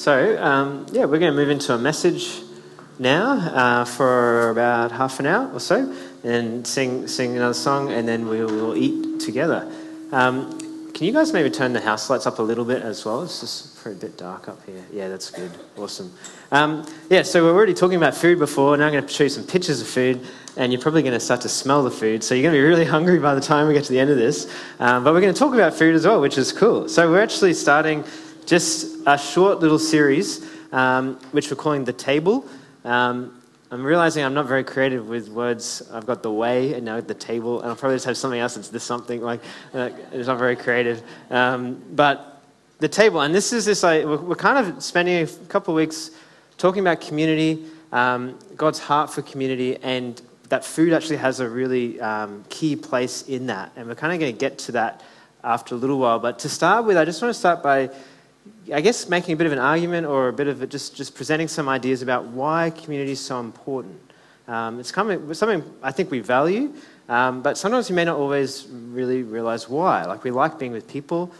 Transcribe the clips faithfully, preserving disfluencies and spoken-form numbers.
So, um, yeah, we're going to move into a message now uh, for about half an hour or so, and sing sing another song, and then we will eat together. Um, can you guys maybe turn the house lights up a little bit as well? It's just a bit dark up here. Yeah, that's good. Awesome. Um, yeah, so we're already talking about food before. Now I'm going to show you some pictures of food, and you're probably going to start to smell the food. So you're going to be really hungry by the time we get to the end of this. Um, but we're going to talk about food as well, which is cool. So we're actually starting just a short little series, um, which we're calling The Table. Um, I'm realizing I'm not very creative with words. I've got the way and now the table, and I'll probably just have something else that's this something, like uh, it's not very creative. Um, but the table, and this is this, like, we're, we're kind of spending a couple of weeks talking about community, um, God's heart for community, and that food actually has a really um, key place in that. And we're kind of going to get to that after a little while. But to start with, I just want to start by, I guess, making a bit of an argument or a bit of a just, just presenting some ideas about why community is so important. Um, it's coming, something I think we value, um, but sometimes we may not always really realize why. Like, we like being with people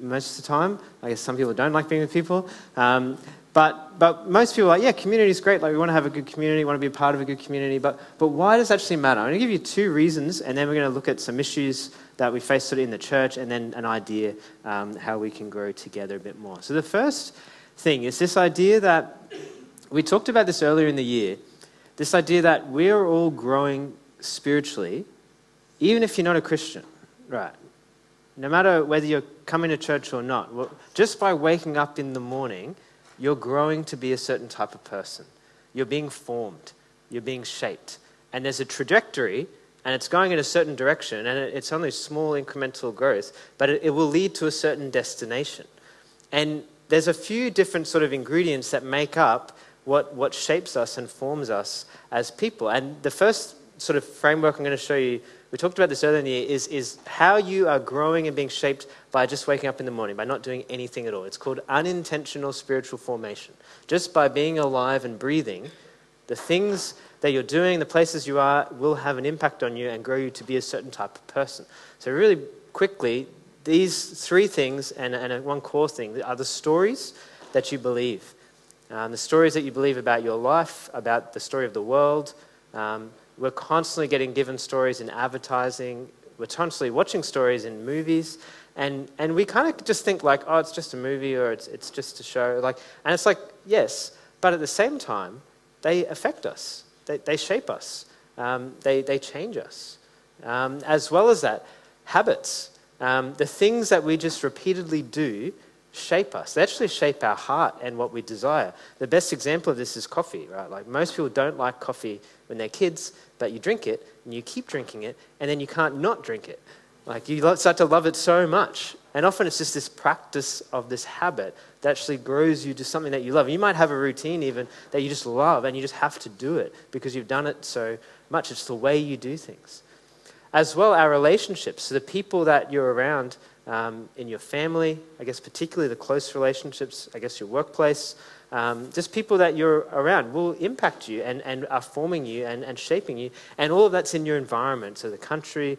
most of the time. I guess some people don't like being with people. Um, but, but most people are like, yeah, community is great. Like, we want to have a good community, want to be a part of a good community. But, but why does it actually matter? I'm going to give you two reasons, and then we're going to look at some issues that we face sort of in the church, and then an idea um, how we can grow together a bit more. So the first thing is this idea that, we talked about this earlier in the year, this idea that we're all growing spiritually, even if you're not a Christian, right? No matter whether you're coming to church or not, well, just by waking up in the morning, you're growing to be a certain type of person. You're being formed, you're being shaped, and there's a trajectory. And it's going in a certain direction, and it's only small incremental growth, but it, it will lead to a certain destination. And there's a few different sort of ingredients that make up what, what shapes us and forms us as people. And the first sort of framework I'm going to show you, we talked about this earlier in the year, is, is how you are growing and being shaped by just waking up in the morning, by not doing anything at all. It's called unintentional spiritual formation. Just by being alive and breathing, the things that you're doing, the places you are, will have an impact on you and grow you to be a certain type of person. So really quickly, these three things and, and one core thing are the stories that you believe. Um, the stories that you believe about your life, about the story of the world. Um, we're constantly getting given stories in advertising. We're constantly watching stories in movies. And, and we kind of just think like, oh, it's just a movie, or it's, it's just a show. Like, and it's like, yes, but at the same time, they affect us. They, they shape us, um, they, they change us. Um, as well as that, habits, um, the things that we just repeatedly do shape us. They actually shape our heart and what we desire. The best example of this is coffee, right? Like, most people don't like coffee when they're kids, but you drink it and you keep drinking it, and then you can't not drink it. Like, you start to love it so much. And often it's just this practice of this habit that actually grows you to something that you love. You might have a routine even that you just love, and you just have to do it because you've done it so much. It's the way you do things. As well, our relationships, so the people that you're around um, in your family, I guess particularly the close relationships, I guess your workplace, um, just people that you're around will impact you and, and are forming you and, and shaping you. And all of that's in your environment, so the country,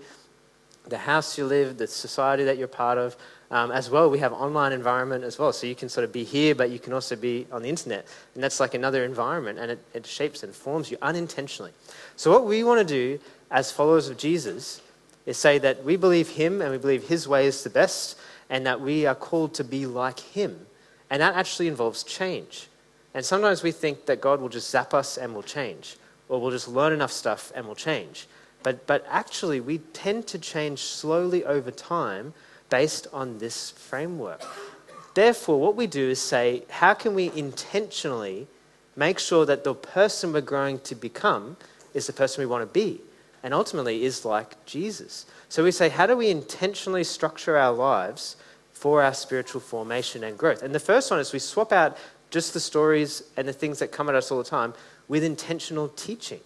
the house you live, the society that you're part of. Um, as well, we have online environment as well. So you can sort of be here, but you can also be on the internet. And that's like another environment, and it, it shapes and forms you unintentionally. So what we want to do as followers of Jesus is say that we believe him, and we believe his way is the best, and that we are called to be like him. And that actually involves change. And sometimes we think that God will just zap us and we'll change, or we'll just learn enough stuff and we'll change. But, but actually, we tend to change slowly over time based on this framework. Therefore, what we do is say, how can we intentionally make sure that the person we're growing to become is the person we want to be, and ultimately is like Jesus? So we say, how do we intentionally structure our lives for our spiritual formation and growth? And the first one is we swap out just the stories and the things that come at us all the time with intentional teaching.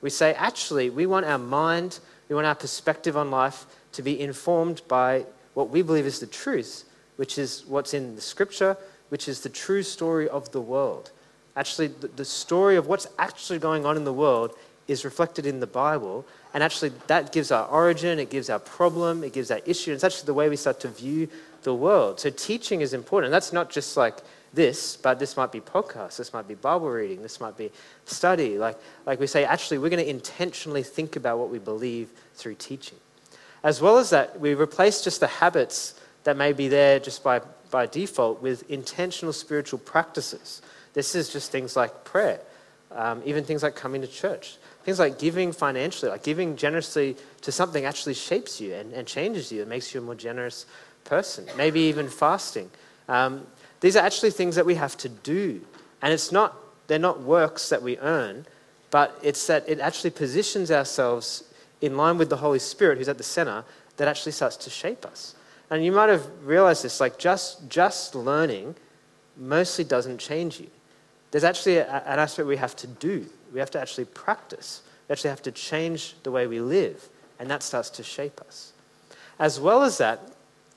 We say, actually, we want our mind, we want our perspective on life to be informed by what we believe is the truth, which is what's in the scripture, which is the true story of the world. Actually, the story of what's actually going on in the world is reflected in the Bible, and actually that gives our origin, it gives our problem, it gives our issue. It's actually the way we start to view the world. So teaching is important. That's not just like this, but this might be podcast, this might be Bible reading, this might be study. Like, like we say, actually, we're going to intentionally think about what we believe through teaching. As well as that, we replace just the habits that may be there just by, by default with intentional spiritual practices. This is just things like prayer, um, even things like coming to church. Things like giving financially, like giving generously to something actually shapes you and, and changes you. It makes you a more generous person. Maybe even fasting. Um, these are actually things that we have to do. And it's not, they're not works that we earn, but it's that it actually positions ourselves in line with the Holy Spirit, who's at the center, that actually starts to shape us. And you might have realized this, like just, just learning mostly doesn't change you. There's actually a, an aspect we have to do. We have to actually practice. We actually have to change the way we live, and that starts to shape us. As well as that,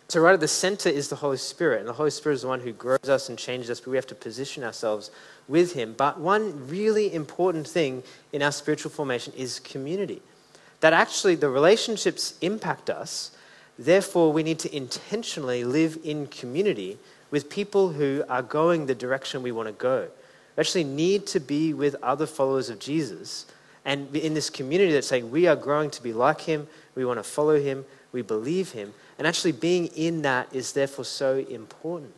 so right at the center is the Holy Spirit, and the Holy Spirit is the one who grows us and changes us, but we have to position ourselves with him. But one really important thing in our spiritual formation is community. That actually the relationships impact us, therefore we need to intentionally live in community with people who are going the direction we want to go. We actually need to be with other followers of Jesus and in this community that's saying we are growing to be like him, we want to follow him, we believe him, and actually being in that is therefore so important.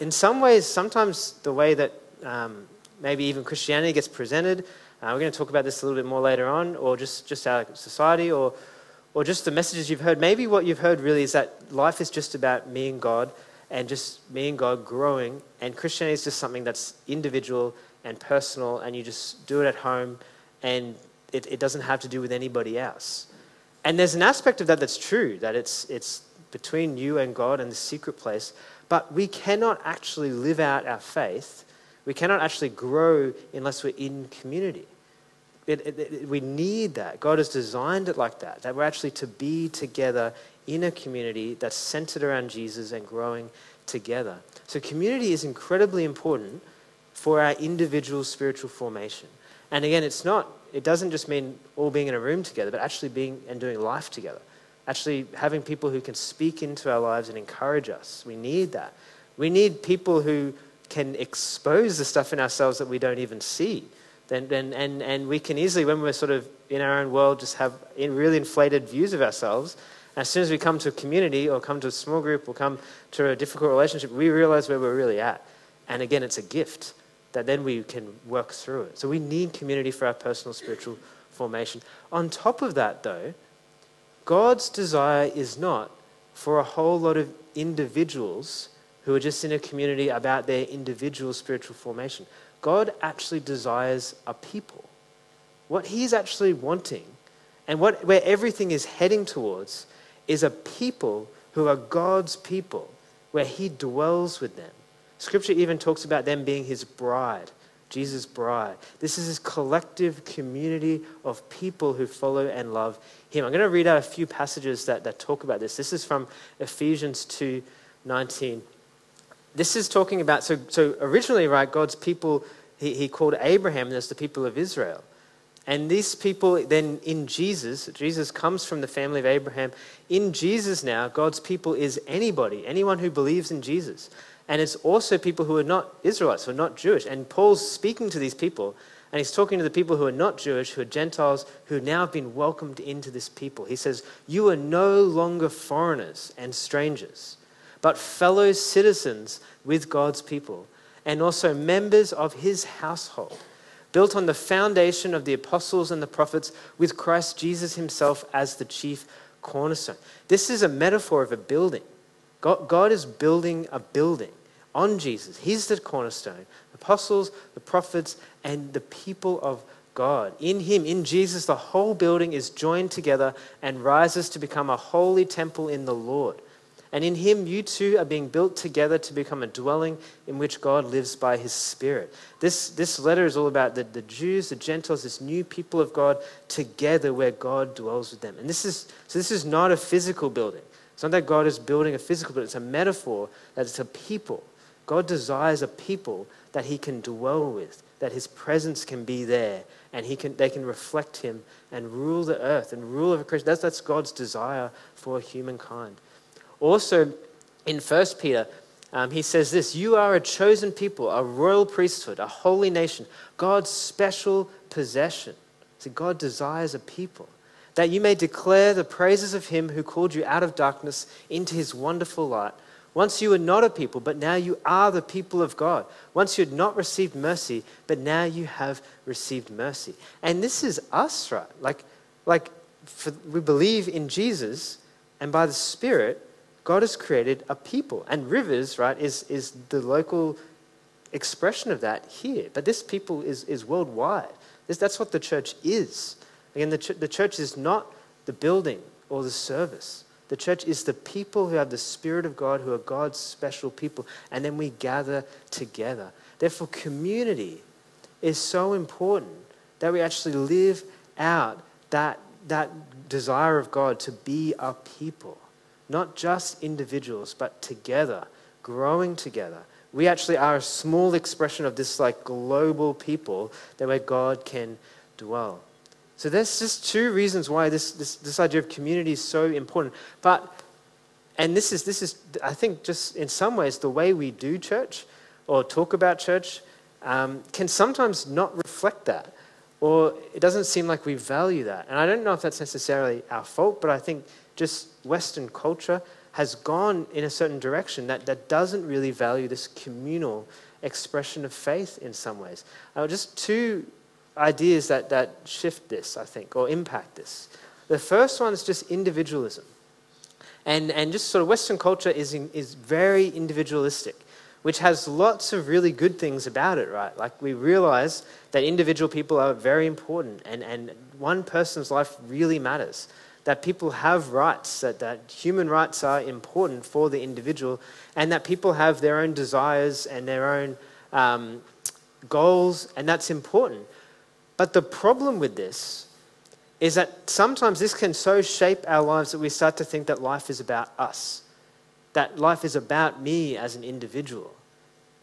In some ways, sometimes the way that um, maybe even Christianity gets presented, uh, we're going to talk about this a little bit more later on, or just, just our society, or, or just the messages you've heard, maybe what you've heard really is that life is just about me and God, and just me and God growing, and Christianity is just something that's individual and personal, and you just do it at home, and it, it doesn't have to do with anybody else. And there's an aspect of that that's true, that it's, it's between you and God and the secret place, but we cannot actually live out our faith, we cannot actually grow unless we're in community. It, it, it, we need that. God has designed it like that, that we're actually to be together in a community that's centered around Jesus and growing together. So community is incredibly important for our individual spiritual formation. And again, it's not, it doesn't just mean all being in a room together, but actually being and doing life together. Actually having people who can speak into our lives and encourage us. We need that. We need people who can expose the stuff in ourselves that we don't even see. Then, then, and, and we can easily, when we're sort of in our own world, just have in really inflated views of ourselves. As soon as we come to a community or come to a small group or come to a difficult relationship, we realize where we're really at. And again, it's a gift that then we can work through it. So we need community for our personal spiritual formation. On top of that, though, God's desire is not for a whole lot of individuals who are just in a community about their individual spiritual formation. God actually desires a people. What he's actually wanting and what, where everything is heading towards is a people who are God's people, where he dwells with them. Scripture even talks about them being his bride, Jesus' bride. This is his collective community of people who follow and love him. I'm going to read out a few passages that, that talk about this. This is from Ephesians two nineteen. This is talking about, so, so originally, right, God's people, he, he called Abraham as the people of Israel. And these people then in Jesus, Jesus comes from the family of Abraham. In Jesus now, God's people is anybody, anyone who believes in Jesus. And it's also people who are not Israelites, who are not Jewish. And Paul's speaking to these people, and he's talking to the people who are not Jewish, who are Gentiles, who now have been welcomed into this people. He says, you are no longer foreigners and strangers, but fellow citizens with God's people, and also members of his household, built on the foundation of the apostles and the prophets, with Christ Jesus himself as the chief cornerstone. This is a metaphor of a building. God, God is building a building on Jesus. He's the cornerstone. Apostles, the prophets, and the people of God. In him, in Jesus, the whole building is joined together and rises to become a holy temple in the Lord. And in him, you two are being built together to become a dwelling in which God lives by his Spirit. This, this letter is all about the, the Jews, the Gentiles, this new people of God together where God dwells with them. And this is, so this is not a physical building. It's not that God is building a physical building. It's a metaphor that it's a people. God desires a people that he can dwell with, that his presence can be there, and he can, they can reflect him and rule the earth and rule over creation. That's, that's God's desire for humankind. Also, in First Peter, Um, he says this, you are a chosen people, a royal priesthood, a holy nation, God's special possession. So God desires a people, that you may declare the praises of him who called you out of darkness into his wonderful light. Once you were not a people, but now you are the people of God. Once you had not received mercy, but now you have received mercy. And this is us, right? Like, like for, we believe in Jesus, and by the Spirit, God has created a people, and rivers, right, is, is the local expression of that here. But this people is, is worldwide. This, that's what the church is. Again, the, ch the church is not the building or the service. The church is the people who have the Spirit of God, who are God's special people, and then we gather together. Therefore, community is so important that we actually live out that, that desire of God to be a people. Not just individuals, but together, growing together. We actually are a small expression of this like global people that where God can dwell. So there's just two reasons why this, this, this idea of community is so important. But, and this is, this is, I think just in some ways, the way we do church or talk about church um, can sometimes not reflect that. Or it doesn't seem like we value that. And I don't know if that's necessarily our fault, but I think just Western culture has gone in a certain direction that, that doesn't really value this communal expression of faith in some ways. Uh, just two ideas that, that shift this, I think, or impact this. The first one is just individualism. And, and just sort of Western culture is, in, is very individualistic, which has lots of really good things about it, right? Like we realize that individual people are very important and, and one person's life really matters. That people have rights, that, that human rights are important for the individual, and that people have their own desires and their own um, goals, and that's important. But the problem with this is that sometimes this can so shape our lives that we start to think that life is about us, that life is about me as an individual,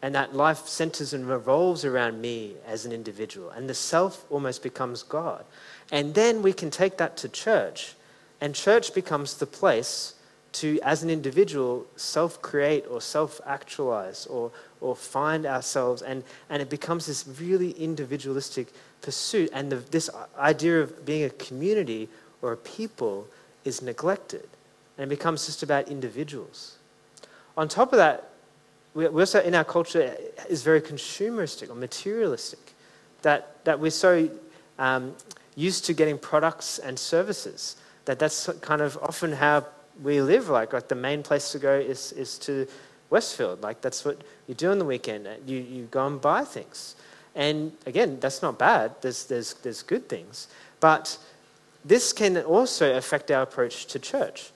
and that life centers and revolves around me as an individual, and the self almost becomes God. And then we can take that to church, and church becomes the place to, as an individual, self-create or self-actualize or, or find ourselves. And, and it becomes this really individualistic pursuit. And the, this idea of being a community or a people is neglected. And it becomes just about individuals. On top of that, we also in our culture is very consumeristic or materialistic. That, that we're so um, used to getting products and services. That that's kind of often how we live, like, like the main place to go is, is to Westfield. Like that's what you do on the weekend. You, you go and buy things. And again, that's not bad. There's, there's, there's good things. But this can also affect our approach to church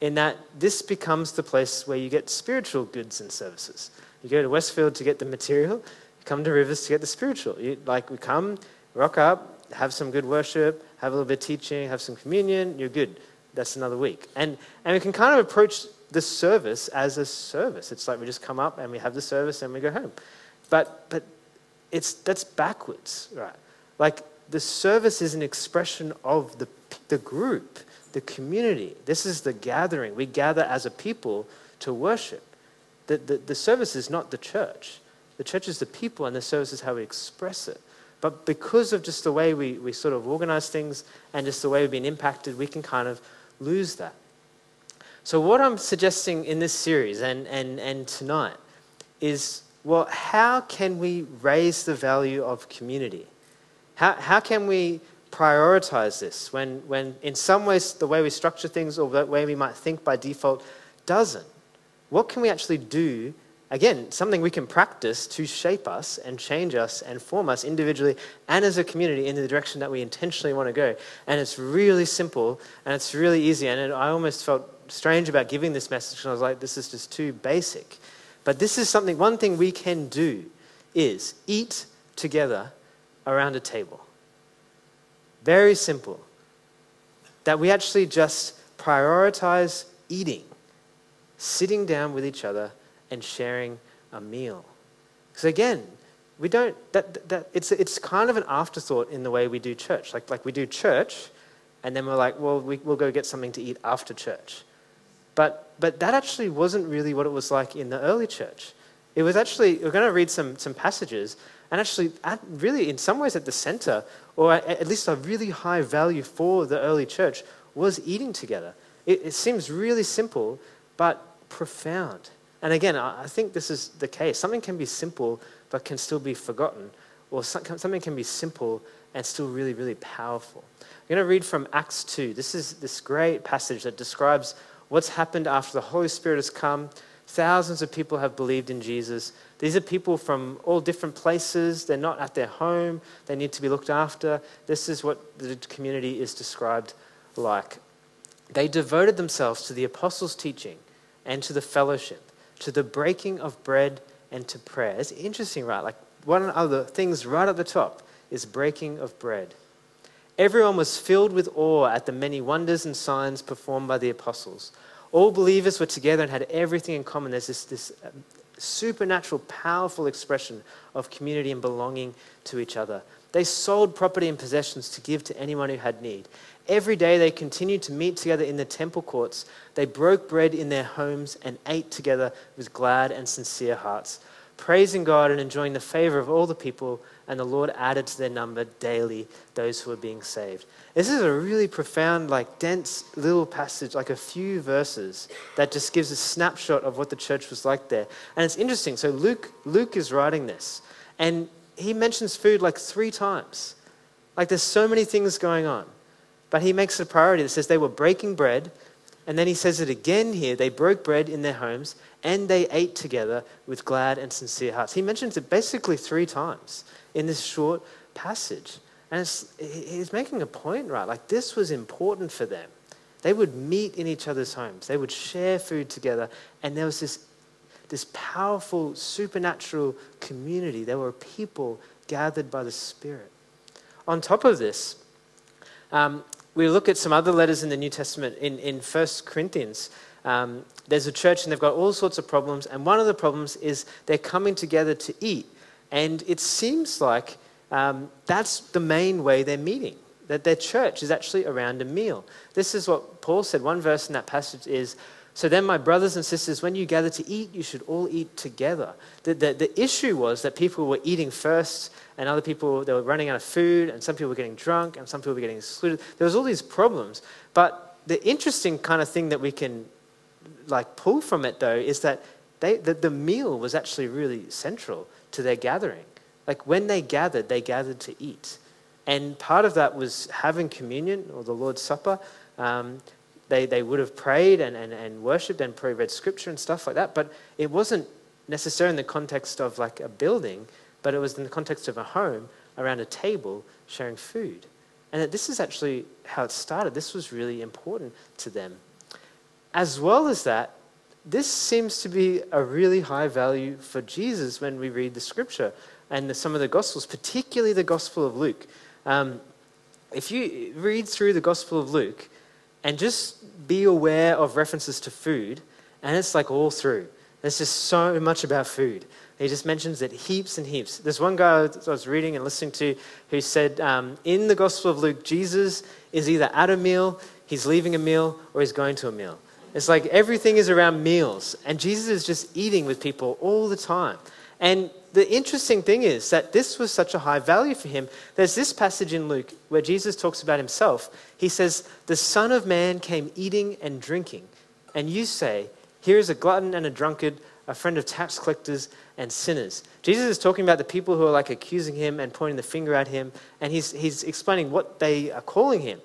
in that this becomes the place where you get spiritual goods and services. You go to Westfield to get the material, you come to Rivers to get the spiritual. You, like we come, rock up, have some good worship, have a little bit of teaching, have some communion, you're good. That's another week. And, and we can kind of approach the service as a service. It's like we just come up and we have the service and we go home. But, but it's, that's backwards, right? Like the service is an expression of the, the group, the community. This is the gathering. We gather as a people to worship. The, the, the service is not the church. The church is the people, and the service is how we express it. But because of just the way we, we sort of organize things and just the way we've been impacted, we can kind of lose that. So what I'm suggesting in this series and, and, and tonight is, well, how can we raise the value of community? How, how can we prioritize this when, when in some ways the way we structure things or the way we might think by default doesn't? What can we actually do? Again, something we can practice to shape us and change us and form us individually and as a community in the direction that we intentionally want to go. And it's really simple and it's really easy. And it, I almost felt strange about giving this message and I was like, this is just too basic. But this is something, one thing we can do is eat together around a table. Very simple, that we actually just prioritize eating, sitting down with each other and sharing a meal. Because again, we don't, that, that, it's, it's kind of an afterthought in the way we do church. Like, like we do church and then we're like, well, we, we'll go get something to eat after church. But, but that actually wasn't really what it was like in the early church. It was actually, we're going to read some, some passages, and actually at, really in some ways at the center, or at, at least a really high value for the early church, was eating together. It, it seems really simple, but profound. And again, I, I think this is the case. Something can be simple, but can still be forgotten. Or some, something can be simple and still really, really powerful. I'm going to read from Acts two. This is this great passage that describes what's happened after the Holy Spirit has come. Thousands of people have believed in Jesus. These are people from all different places. They're not at their home. They need to be looked after. This is what the community is described like. They devoted themselves to the apostles' teaching and to the fellowship, to the breaking of bread and to prayer. It's interesting, right? Like one of the things right at the top is breaking of bread. Everyone was filled with awe at the many wonders and signs performed by the apostles. All believers were together and had everything in common. There's this, this supernatural, powerful expression of community and belonging to each other. They sold property and possessions to give to anyone who had need. Every day they continued to meet together in the temple courts. They broke bread in their homes and ate together with glad and sincere hearts, praising God and enjoying the favor of all the people, and the Lord added to their number daily those who were being saved. This is a really profound, like dense little passage, like a few verses that just gives a snapshot of what the church was like there. And it's interesting. So Luke, Luke is writing this, and he mentions food like three times. Like there's so many things going on, but he makes a priority that says they were breaking bread. And then he says it again here, they broke bread in their homes and they ate together with glad and sincere hearts. He mentions it basically three times in this short passage. And it's, he's making a point, right? Like this was important for them. They would meet in each other's homes. They would share food together. And there was this, this powerful supernatural community. There were people gathered by the Spirit. On top of this, um, we look at some other letters in the New Testament, in, in First Corinthians. Um, there's a church and they've got all sorts of problems. And one of the problems is they're coming together to eat. And it seems like um, that's the main way they're meeting, that their church is actually around a meal. This is what Paul said. One verse in that passage is, "So then, my brothers and sisters, when you gather to eat, you should all eat together." The, the, the issue was that people were eating first, and other people, they were running out of food, and some people were getting drunk, and some people were getting excluded. There was all these problems. But the interesting kind of thing that we can like pull from it, though, is that they, the, the meal was actually really central to their gathering. Like when they gathered, they gathered to eat. And part of that was having communion or the Lord's Supper. Um, They, they would have prayed and, and, and worshipped and probably read scripture and stuff like that, but it wasn't necessarily in the context of like a building, but it was in the context of a home around a table sharing food. And that this is actually how it started. This was really important to them. As well as that, this seems to be a really high value for Jesus when we read the scripture and the, some of the gospels, particularly the Gospel of Luke. Um, if you read through the Gospel of Luke, and just be aware of references to food, and it's like all through. There's just so much about food. He just mentions it heaps and heaps. There's one guy I was reading and listening to who said, um, in the Gospel of Luke, Jesus is either at a meal, he's leaving a meal, or he's going to a meal. It's like everything is around meals, and Jesus is just eating with people all the time. And the interesting thing is that this was such a high value for him. There's this passage in Luke where Jesus talks about himself. He says, "The Son of Man came eating and drinking. And you say, here is a glutton and a drunkard, a friend of tax collectors and sinners." Jesus is talking about the people who are like accusing him and pointing the finger at him. And he's, he's explaining what they are calling him.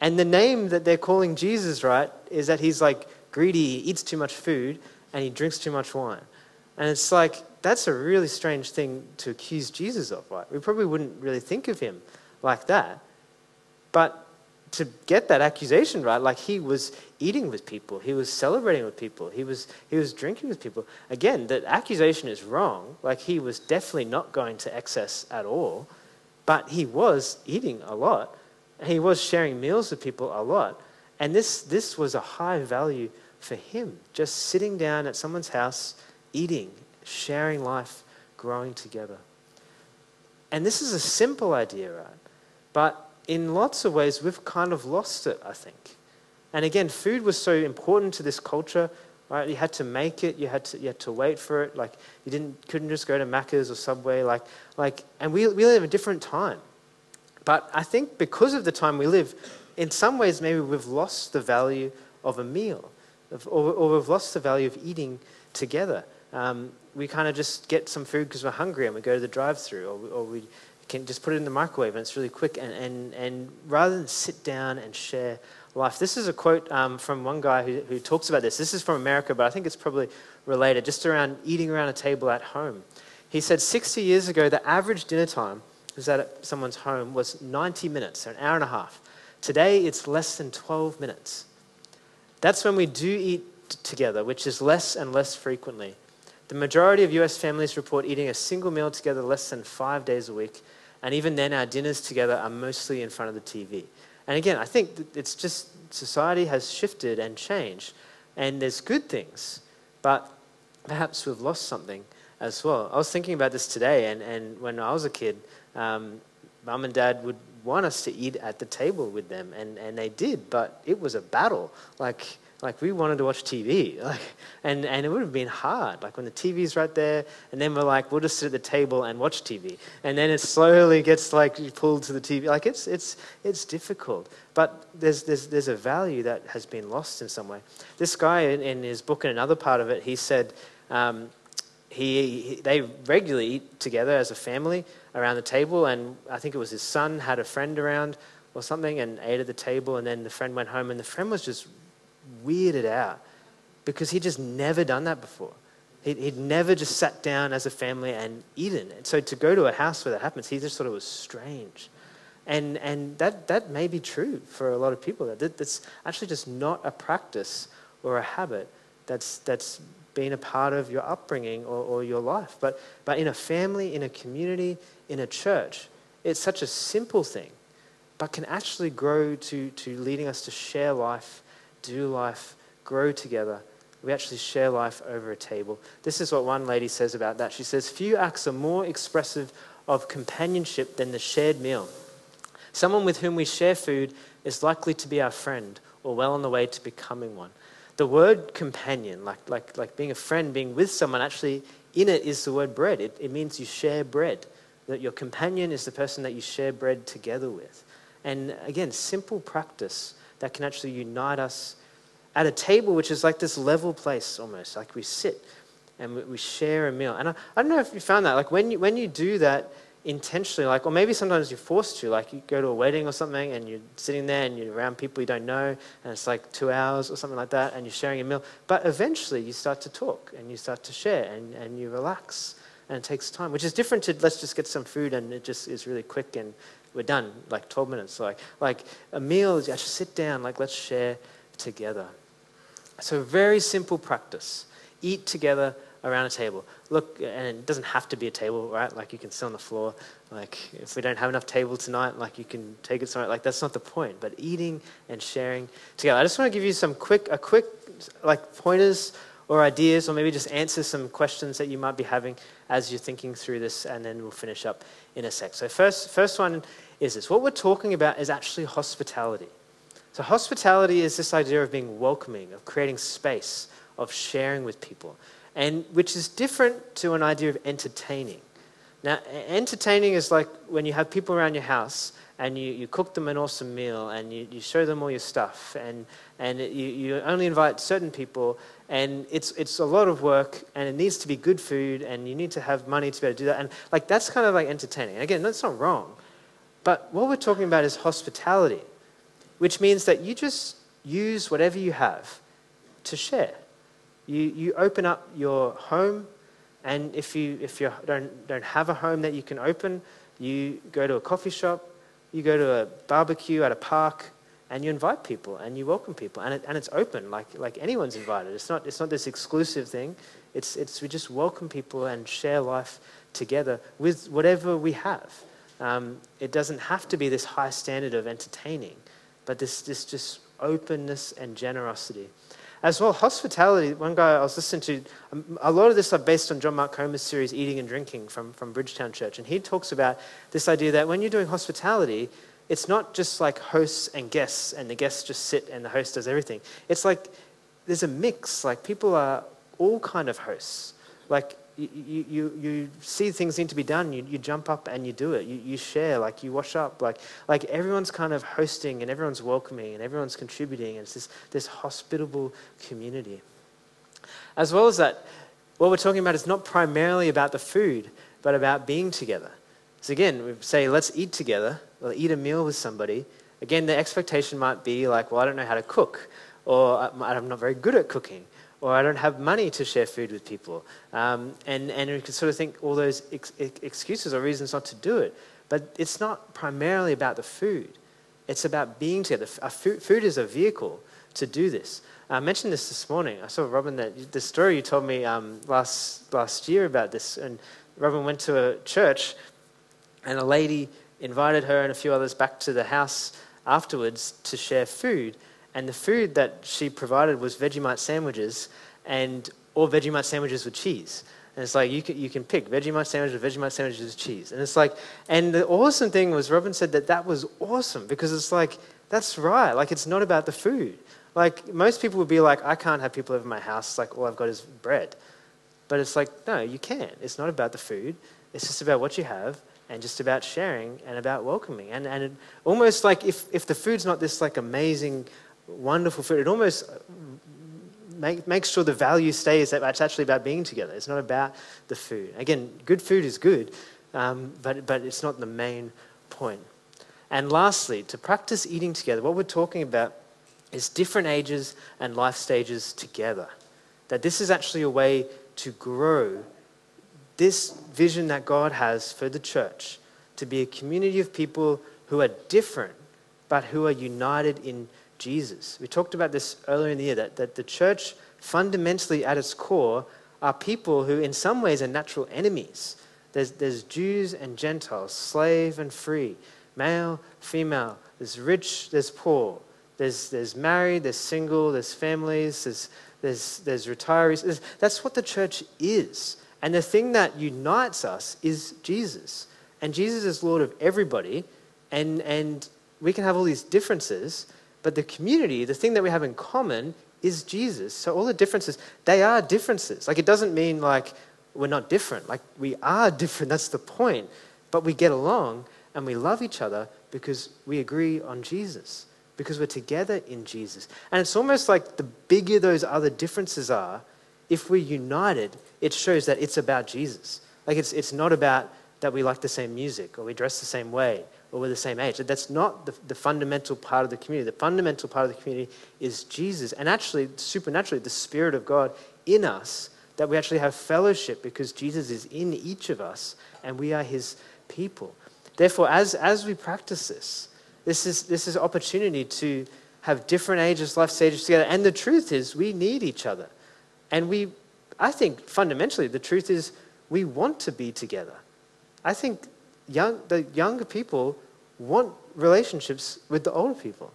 And the name that they're calling Jesus, right, is that he's like greedy, he eats too much food, and he drinks too much wine. And it's like, that's a really strange thing to accuse Jesus of, right? We probably wouldn't really think of him like that. But to get that accusation right, like he was eating with people, he was celebrating with people, he was he was drinking with people. Again, that accusation is wrong. Like he was definitely not going to excess at all, but he was eating a lot. He was sharing meals with people a lot. And this this was a high value for him, just sitting down at someone's house, eating, sharing life, growing together. And this is a simple idea, right? But in lots of ways, we've kind of lost it, I think. And again, food was so important to this culture, right? You had to make it, you had to you had to wait for it. Like you didn't couldn't just go to Macca's or Subway, like like and we we live in a different time. But I think because of the time we live, in some ways maybe we've lost the value of a meal, of, or, or we've lost the value of eating together. Um, we kind of just get some food because we're hungry and we go to the drive-through, or, or we can just put it in the microwave and it's really quick. And, and, and rather than sit down and share life, this is a quote um, from one guy who, who talks about this. This is from America, but I think it's probably related, just around eating around a table at home. He said, sixty years ago, the average dinner time was at someone's home was ninety minutes, so an hour and a half. Today, it's less than twelve minutes. That's when we do eat together, which is less and less frequently. The majority of U S families report eating a single meal together less than five days a week, and even then our dinners together are mostly in front of the T V. And again, I think it's just society has shifted and changed, and there's good things, but perhaps we've lost something as well. I was thinking about this today, and, and when I was a kid, um, Mum and Dad would want us to eat at the table with them, and, and they did, but it was a battle. Like, Like we wanted to watch T V, like, and, and it would have been hard. Like when the T V's right there, and then we're like, we'll just sit at the table and watch T V, and then it slowly gets like pulled to the T V. Like it's it's it's difficult, but there's there's there's a value that has been lost in some way. This guy in, in his book, and another part of it, he said um, he, he they regularly eat together as a family around the table, and I think it was his son had a friend around or something and ate at the table, and then the friend went home, and the friend was just weirded out because he'd just never done that before. He'd, he'd never just sat down as a family and eaten. And so to go to a house where that happens, he just thought it was strange. And and that, that may be true for a lot of people. That, that's actually just not a practice or a habit that's that's been a part of your upbringing or, or your life. But, but in a family, in a community, in a church, it's such a simple thing, but can actually grow to, to leading us to share life, do life, grow together. We actually share life over a table. This is what one lady says about that. She says, few acts are more expressive of companionship than the shared meal. Someone with whom we share food is likely to be our friend or well on the way to becoming one. The word companion, like, like, like being a friend, being with someone, actually in it is the word bread. It, it means you share bread, that your companion is the person that you share bread together with. And again, simple practice that can actually unite us at a table, which is like this level place almost, like we sit and we share a meal. And I, I don't know if you found that, like when you, when you do that intentionally, like, or maybe sometimes you're forced to, like you go to a wedding or something and you're sitting there and you're around people you don't know and it's like two hours or something like that and you're sharing a meal. But eventually you start to talk and you start to share and, and you relax, and it takes time, which is different to let's just get some food and it just is really quick and we're done, like twelve minutes. Like, like a meal, I should sit down, like let's share together. So very simple practice. Eat together around a table. Look, and it doesn't have to be a table, right? Like you can sit on the floor. Like if we don't have enough table tonight, like you can take it somewhere. Like that's not the point, but eating and sharing together. I just want to give you some quick, a quick like pointers or ideas, or maybe just answer some questions that you might be having as you're thinking through this, and then we'll finish up in a sec. So first, first one is this. What we're talking about is actually hospitality. So hospitality is this idea of being welcoming, of creating space, of sharing with people, and which is different to an idea of entertaining. Now, entertaining is like when you have people around your house and you, you cook them an awesome meal and you, you show them all your stuff, and, and it, you, you only invite certain people, and it's, it's a lot of work and it needs to be good food and you need to have money to be able to do that. And like that's kind of like entertaining. And again, that's not wrong. But what we're talking about is hospitality, which means that you just use whatever you have to share. You, you open up your home, and if you, if you don't, don't have a home that you can open, you go to a coffee shop, you go to a barbecue at a park, and you invite people and you welcome people, and it, and it's open, like like anyone's invited. It's not it's not this exclusive thing. It's it's we just welcome people and share life together with whatever we have. Um, it doesn't have to be this high standard of entertaining, but this this just openness and generosity. As well, hospitality, one guy I was listening to, a lot of this are based on John Mark Comer's series, Eating and Drinking, from, from Bridgetown Church. And he talks about this idea that when you're doing hospitality, it's not just like hosts and guests, and the guests just sit and the host does everything. It's like there's a mix. Like people are all kind of hosts. Like you, you, you see things need to be done, you, you jump up and you do it. You, you share, like you wash up. Like, like everyone's kind of hosting and everyone's welcoming and everyone's contributing. And it's this, this hospitable community. As well as that, what we're talking about is not primarily about the food, but about being together. So again, we say, let's eat together, or eat a meal with somebody. Again, the expectation might be like, well, I don't know how to cook, or I'm not very good at cooking, or I don't have money to share food with people. Um, and, and we can sort of think all those ex excuses or reasons not to do it. But it's not primarily about the food. It's about being together. Our food, food is a vehicle to do this. I mentioned this this morning. I saw, Robin, that the story you told me um, last, last year about this. And Robin went to a church, and a lady invited her and a few others back to the house afterwards to share food. And the food that she provided was Vegemite sandwiches, and all Vegemite sandwiches with cheese. And it's like, you can, you can pick Vegemite sandwiches, Vegemite sandwiches with cheese. And it's like, and the awesome thing was, Robin said that that was awesome, because it's like, that's right. Like, it's not about the food. Like, most people would be like, I can't have people over my house. Like, all I've got is bread. But it's like, no, you can. It's not about the food. It's just about what you have, and just about sharing and about welcoming. And, and it, almost like if, if the food's not this like amazing, wonderful food, it almost make, makes sure the value stays that it's actually about being together. It's not about the food. Again, good food is good, um, but, but it's not the main point. And lastly, to practice eating together, what we're talking about is different ages and life stages together. That this is actually a way to grow this vision that God has for the church, to be a community of people who are different, but who are united in Jesus. We talked about this earlier in the year, that, that the church fundamentally at its core are people who in some ways are natural enemies. There's, there's Jews and Gentiles, slave and free, male, female, there's rich, there's poor, there's, there's married, there's single, there's families, there's, there's, there's retirees. There's, that's what the church is. And the thing that unites us is Jesus. And Jesus is Lord of everybody. And, and we can have all these differences, but the community, the thing that we have in common is Jesus. So all the differences, they are differences. Like, it doesn't mean like we're not different. Like, we are different, that's the point. But we get along and we love each other because we agree on Jesus, because we're together in Jesus. And it's almost like the bigger those other differences are, if we're united, it shows that it's about Jesus. Like, it's, it's not about that we like the same music, or we dress the same way, or we're the same age. That's not the, the fundamental part of the community. The fundamental part of the community is Jesus. And actually, supernaturally, the Spirit of God in us, that we actually have fellowship because Jesus is in each of us and we are his people. Therefore, as, as we practice this, this is, this is opportunity to have different ages, life stages together. And the truth is, we need each other. And we, I think fundamentally, the truth is we want to be together. I think young, the younger people want relationships with the older people.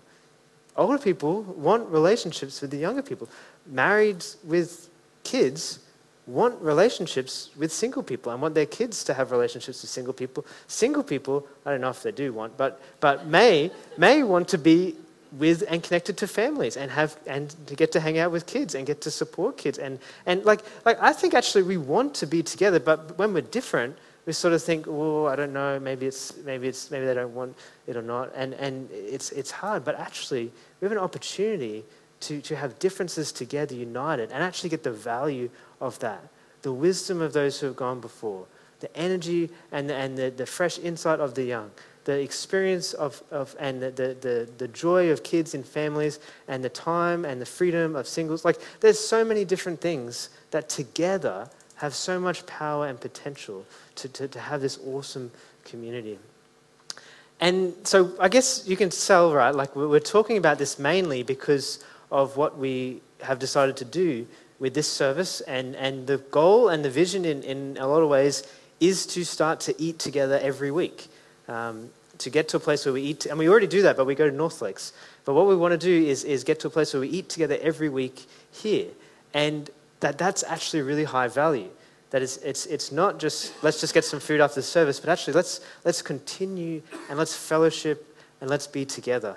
Older people want relationships with the younger people. Married with kids want relationships with single people and want their kids to have relationships with single people. Single people, I don't know if they do want, but, but may, may want to be with and connected to families and have and to get to hang out with kids and get to support kids and and like like I think actually we want to be together, but when we're different we sort of think, well, I don't know, maybe it's maybe it's maybe they don't want it or not, and and it's it's hard. But actually we have an opportunity to to have differences together, united, and actually get the value of that, the wisdom of those who have gone before, the energy and the, and the, the fresh insight of the young, the experience of, of and the, the, the joy of kids and families, and the time and the freedom of singles. Like, there's so many different things that together have so much power and potential to, to, to have this awesome community. And so I guess you can tell, right, like we're talking about this mainly because of what we have decided to do with this service, and, and the goal and the vision in, in a lot of ways is to start to eat together every week. Um, to get to a place where we eat, and we already do that, but we go to North Lakes. But what we want to do is, is get to a place where we eat together every week here. And that, that's actually really high value. That it's, it's, it's not just, let's just get some food after the service, but actually let's, let's continue and let's fellowship and let's be together.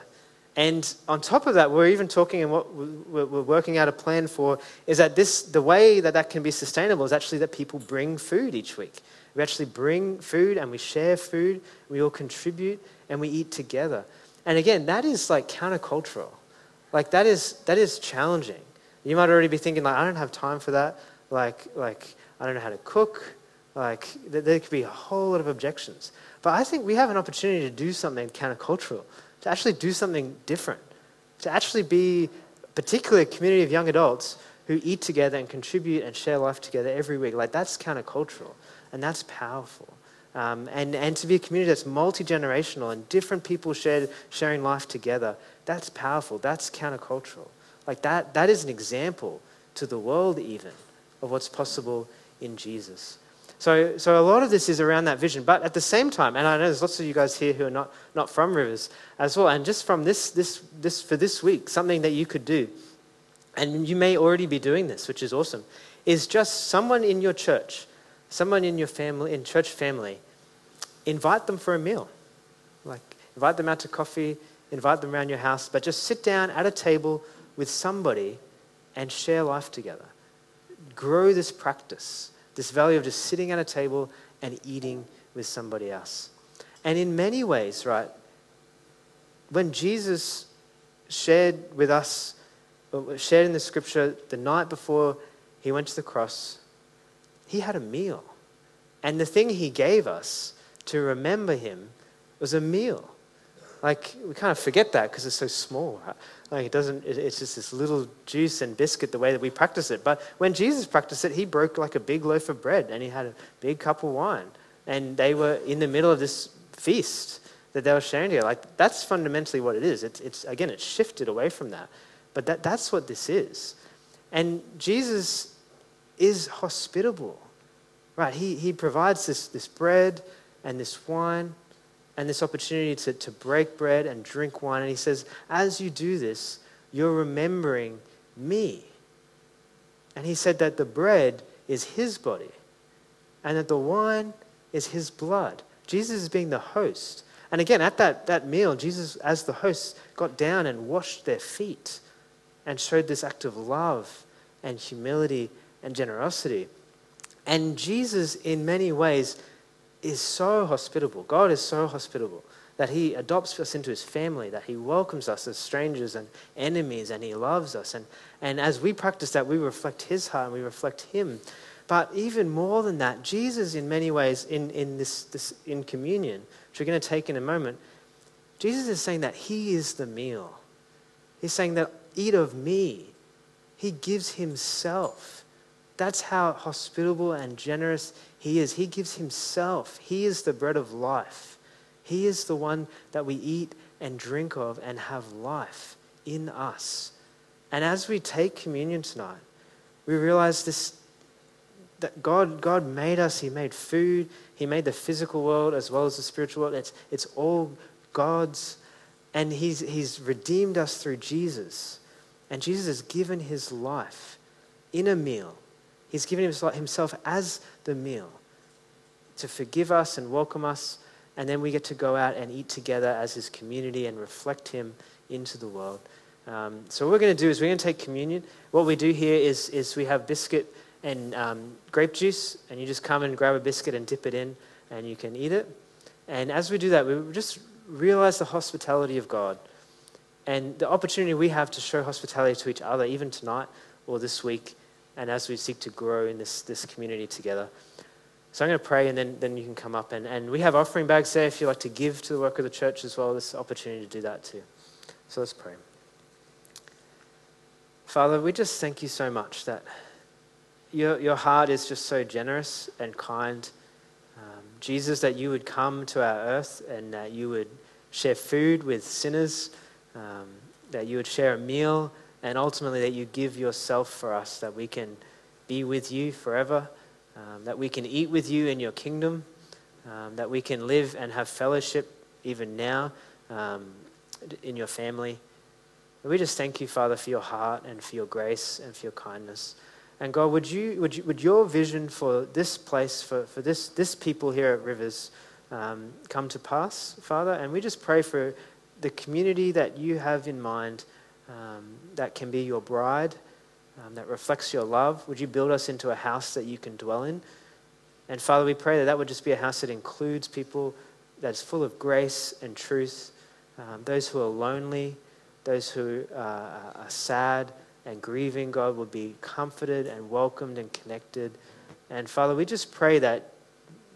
And on top of that, we're even talking, and what we're working out a plan for is that this, the way that that can be sustainable is actually that people bring food each week. We actually bring food and we share food, we all contribute and we eat together. And again, that is like countercultural. Like that is, that is challenging. You might already be thinking like, I don't have time for that. Like, like I don't know how to cook. Like th there could be a whole lot of objections. But I think we have an opportunity to do something countercultural, to actually do something different, to actually be particularly a community of young adults who eat together and contribute and share life together every week. Like that's countercultural and that's powerful. Um, and, and to be a community that's multi-generational and different people shared, sharing life together, that's powerful, that's countercultural. Like that, that is an example to the world even of what's possible in Jesus. So, so a lot of this is around that vision, but at the same time, and I know there's lots of you guys here who are not, not from Rivers as well, and just from this, this, this, for this week, something that you could do, and you may already be doing this, which is awesome, is just someone in your church, someone in your family, in church family, invite them for a meal. Like invite them out to coffee, invite them around your house, but just sit down at a table with somebody and share life together. Grow this practice. This value of just sitting at a table and eating with somebody else. And in many ways, right, when Jesus shared with us, shared in the scripture the night before he went to the cross, he had a meal. And the thing he gave us to remember him was a meal. Like, we kind of forget that because it's so small, right? Like, it doesn't, it's just this little juice and biscuit, the way that we practice it. But when Jesus practiced it, he broke like a big loaf of bread and he had a big cup of wine. And they were in the middle of this feast that they were sharing together. Like, that's fundamentally what it is. It's, it's again, it's shifted away from that. But that, that's what this is. And Jesus is hospitable, right? He, he provides this, this bread and this wine, and this opportunity to, to break bread and drink wine. And he says, as you do this, you're remembering me. And he said that the bread is his body and that the wine is his blood. Jesus is being the host. And again, at that, that meal, Jesus, as the host, got down and washed their feet and showed this act of love and humility and generosity. And Jesus, in many ways, is so hospitable. God is so hospitable that he adopts us into his family, that he welcomes us as strangers and enemies, and he loves us. And, and as we practice that, we reflect his heart and we reflect him. But even more than that, Jesus in many ways in, in, this, this, in communion, which we're going to take in a moment, Jesus is saying that he is the meal. He's saying that eat of me. He gives himself. That's how hospitable and generous he is. He gives himself. He is the bread of life. He is the one that we eat and drink of and have life in us. And as we take communion tonight, we realize this, that God, God made us. He made food. He made the physical world as well as the spiritual world. It's, it's all God's. And he's, he's redeemed us through Jesus. And Jesus has given his life in a meal. He's given himself as the meal to forgive us and welcome us, and then we get to go out and eat together as his community and reflect him into the world. Um, so what we're going to do is we're going to take communion. What we do here is, is we have biscuit and um, grape juice, and you just come and grab a biscuit and dip it in, and you can eat it. And as we do that, we just realize the hospitality of God and the opportunity we have to show hospitality to each other, even tonight or this week, and as we seek to grow in this, this community together. So I'm going to pray, and then, then you can come up. And, and we have offering bags there if you'd like to give to the work of the church as well. This opportunity to do that too. So let's pray. Father, we just thank you so much that your, your heart is just so generous and kind. Um, Jesus, that you would come to our earth and that you would share food with sinners, um, that you would share a meal, and ultimately that you give yourself for us, that we can be with you forever, um, that we can eat with you in your kingdom, um, that we can live and have fellowship even now um, in your family. And we just thank you, Father, for your heart and for your grace and for your kindness. And God, would you, would you, would your vision for this place, for, for this, this people here at Rivers um, come to pass, Father? And we just pray for the community that you have in mind um, that can be your bride, um, that reflects your love. Would you build us into a house that you can dwell in? And Father, we pray that that would just be a house that includes people, that's full of grace and truth, um, those who are lonely, those who uh, are sad and grieving, God, would be comforted and welcomed and connected. And Father, we just pray that,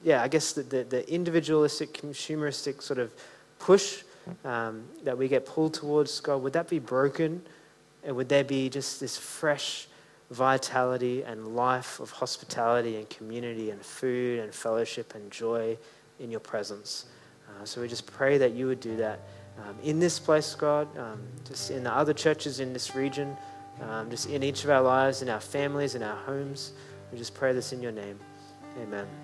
yeah, I guess the, the, the individualistic, consumeristic sort of push um, that we get pulled towards, God, would that be broken? And would there be just this fresh vitality and life of hospitality and community and food and fellowship and joy in your presence? Uh, so we just pray that you would do that um, in this place, God, um, just in the other churches in this region, um, just in each of our lives, in our families, in our homes. We just pray this in your name. Amen.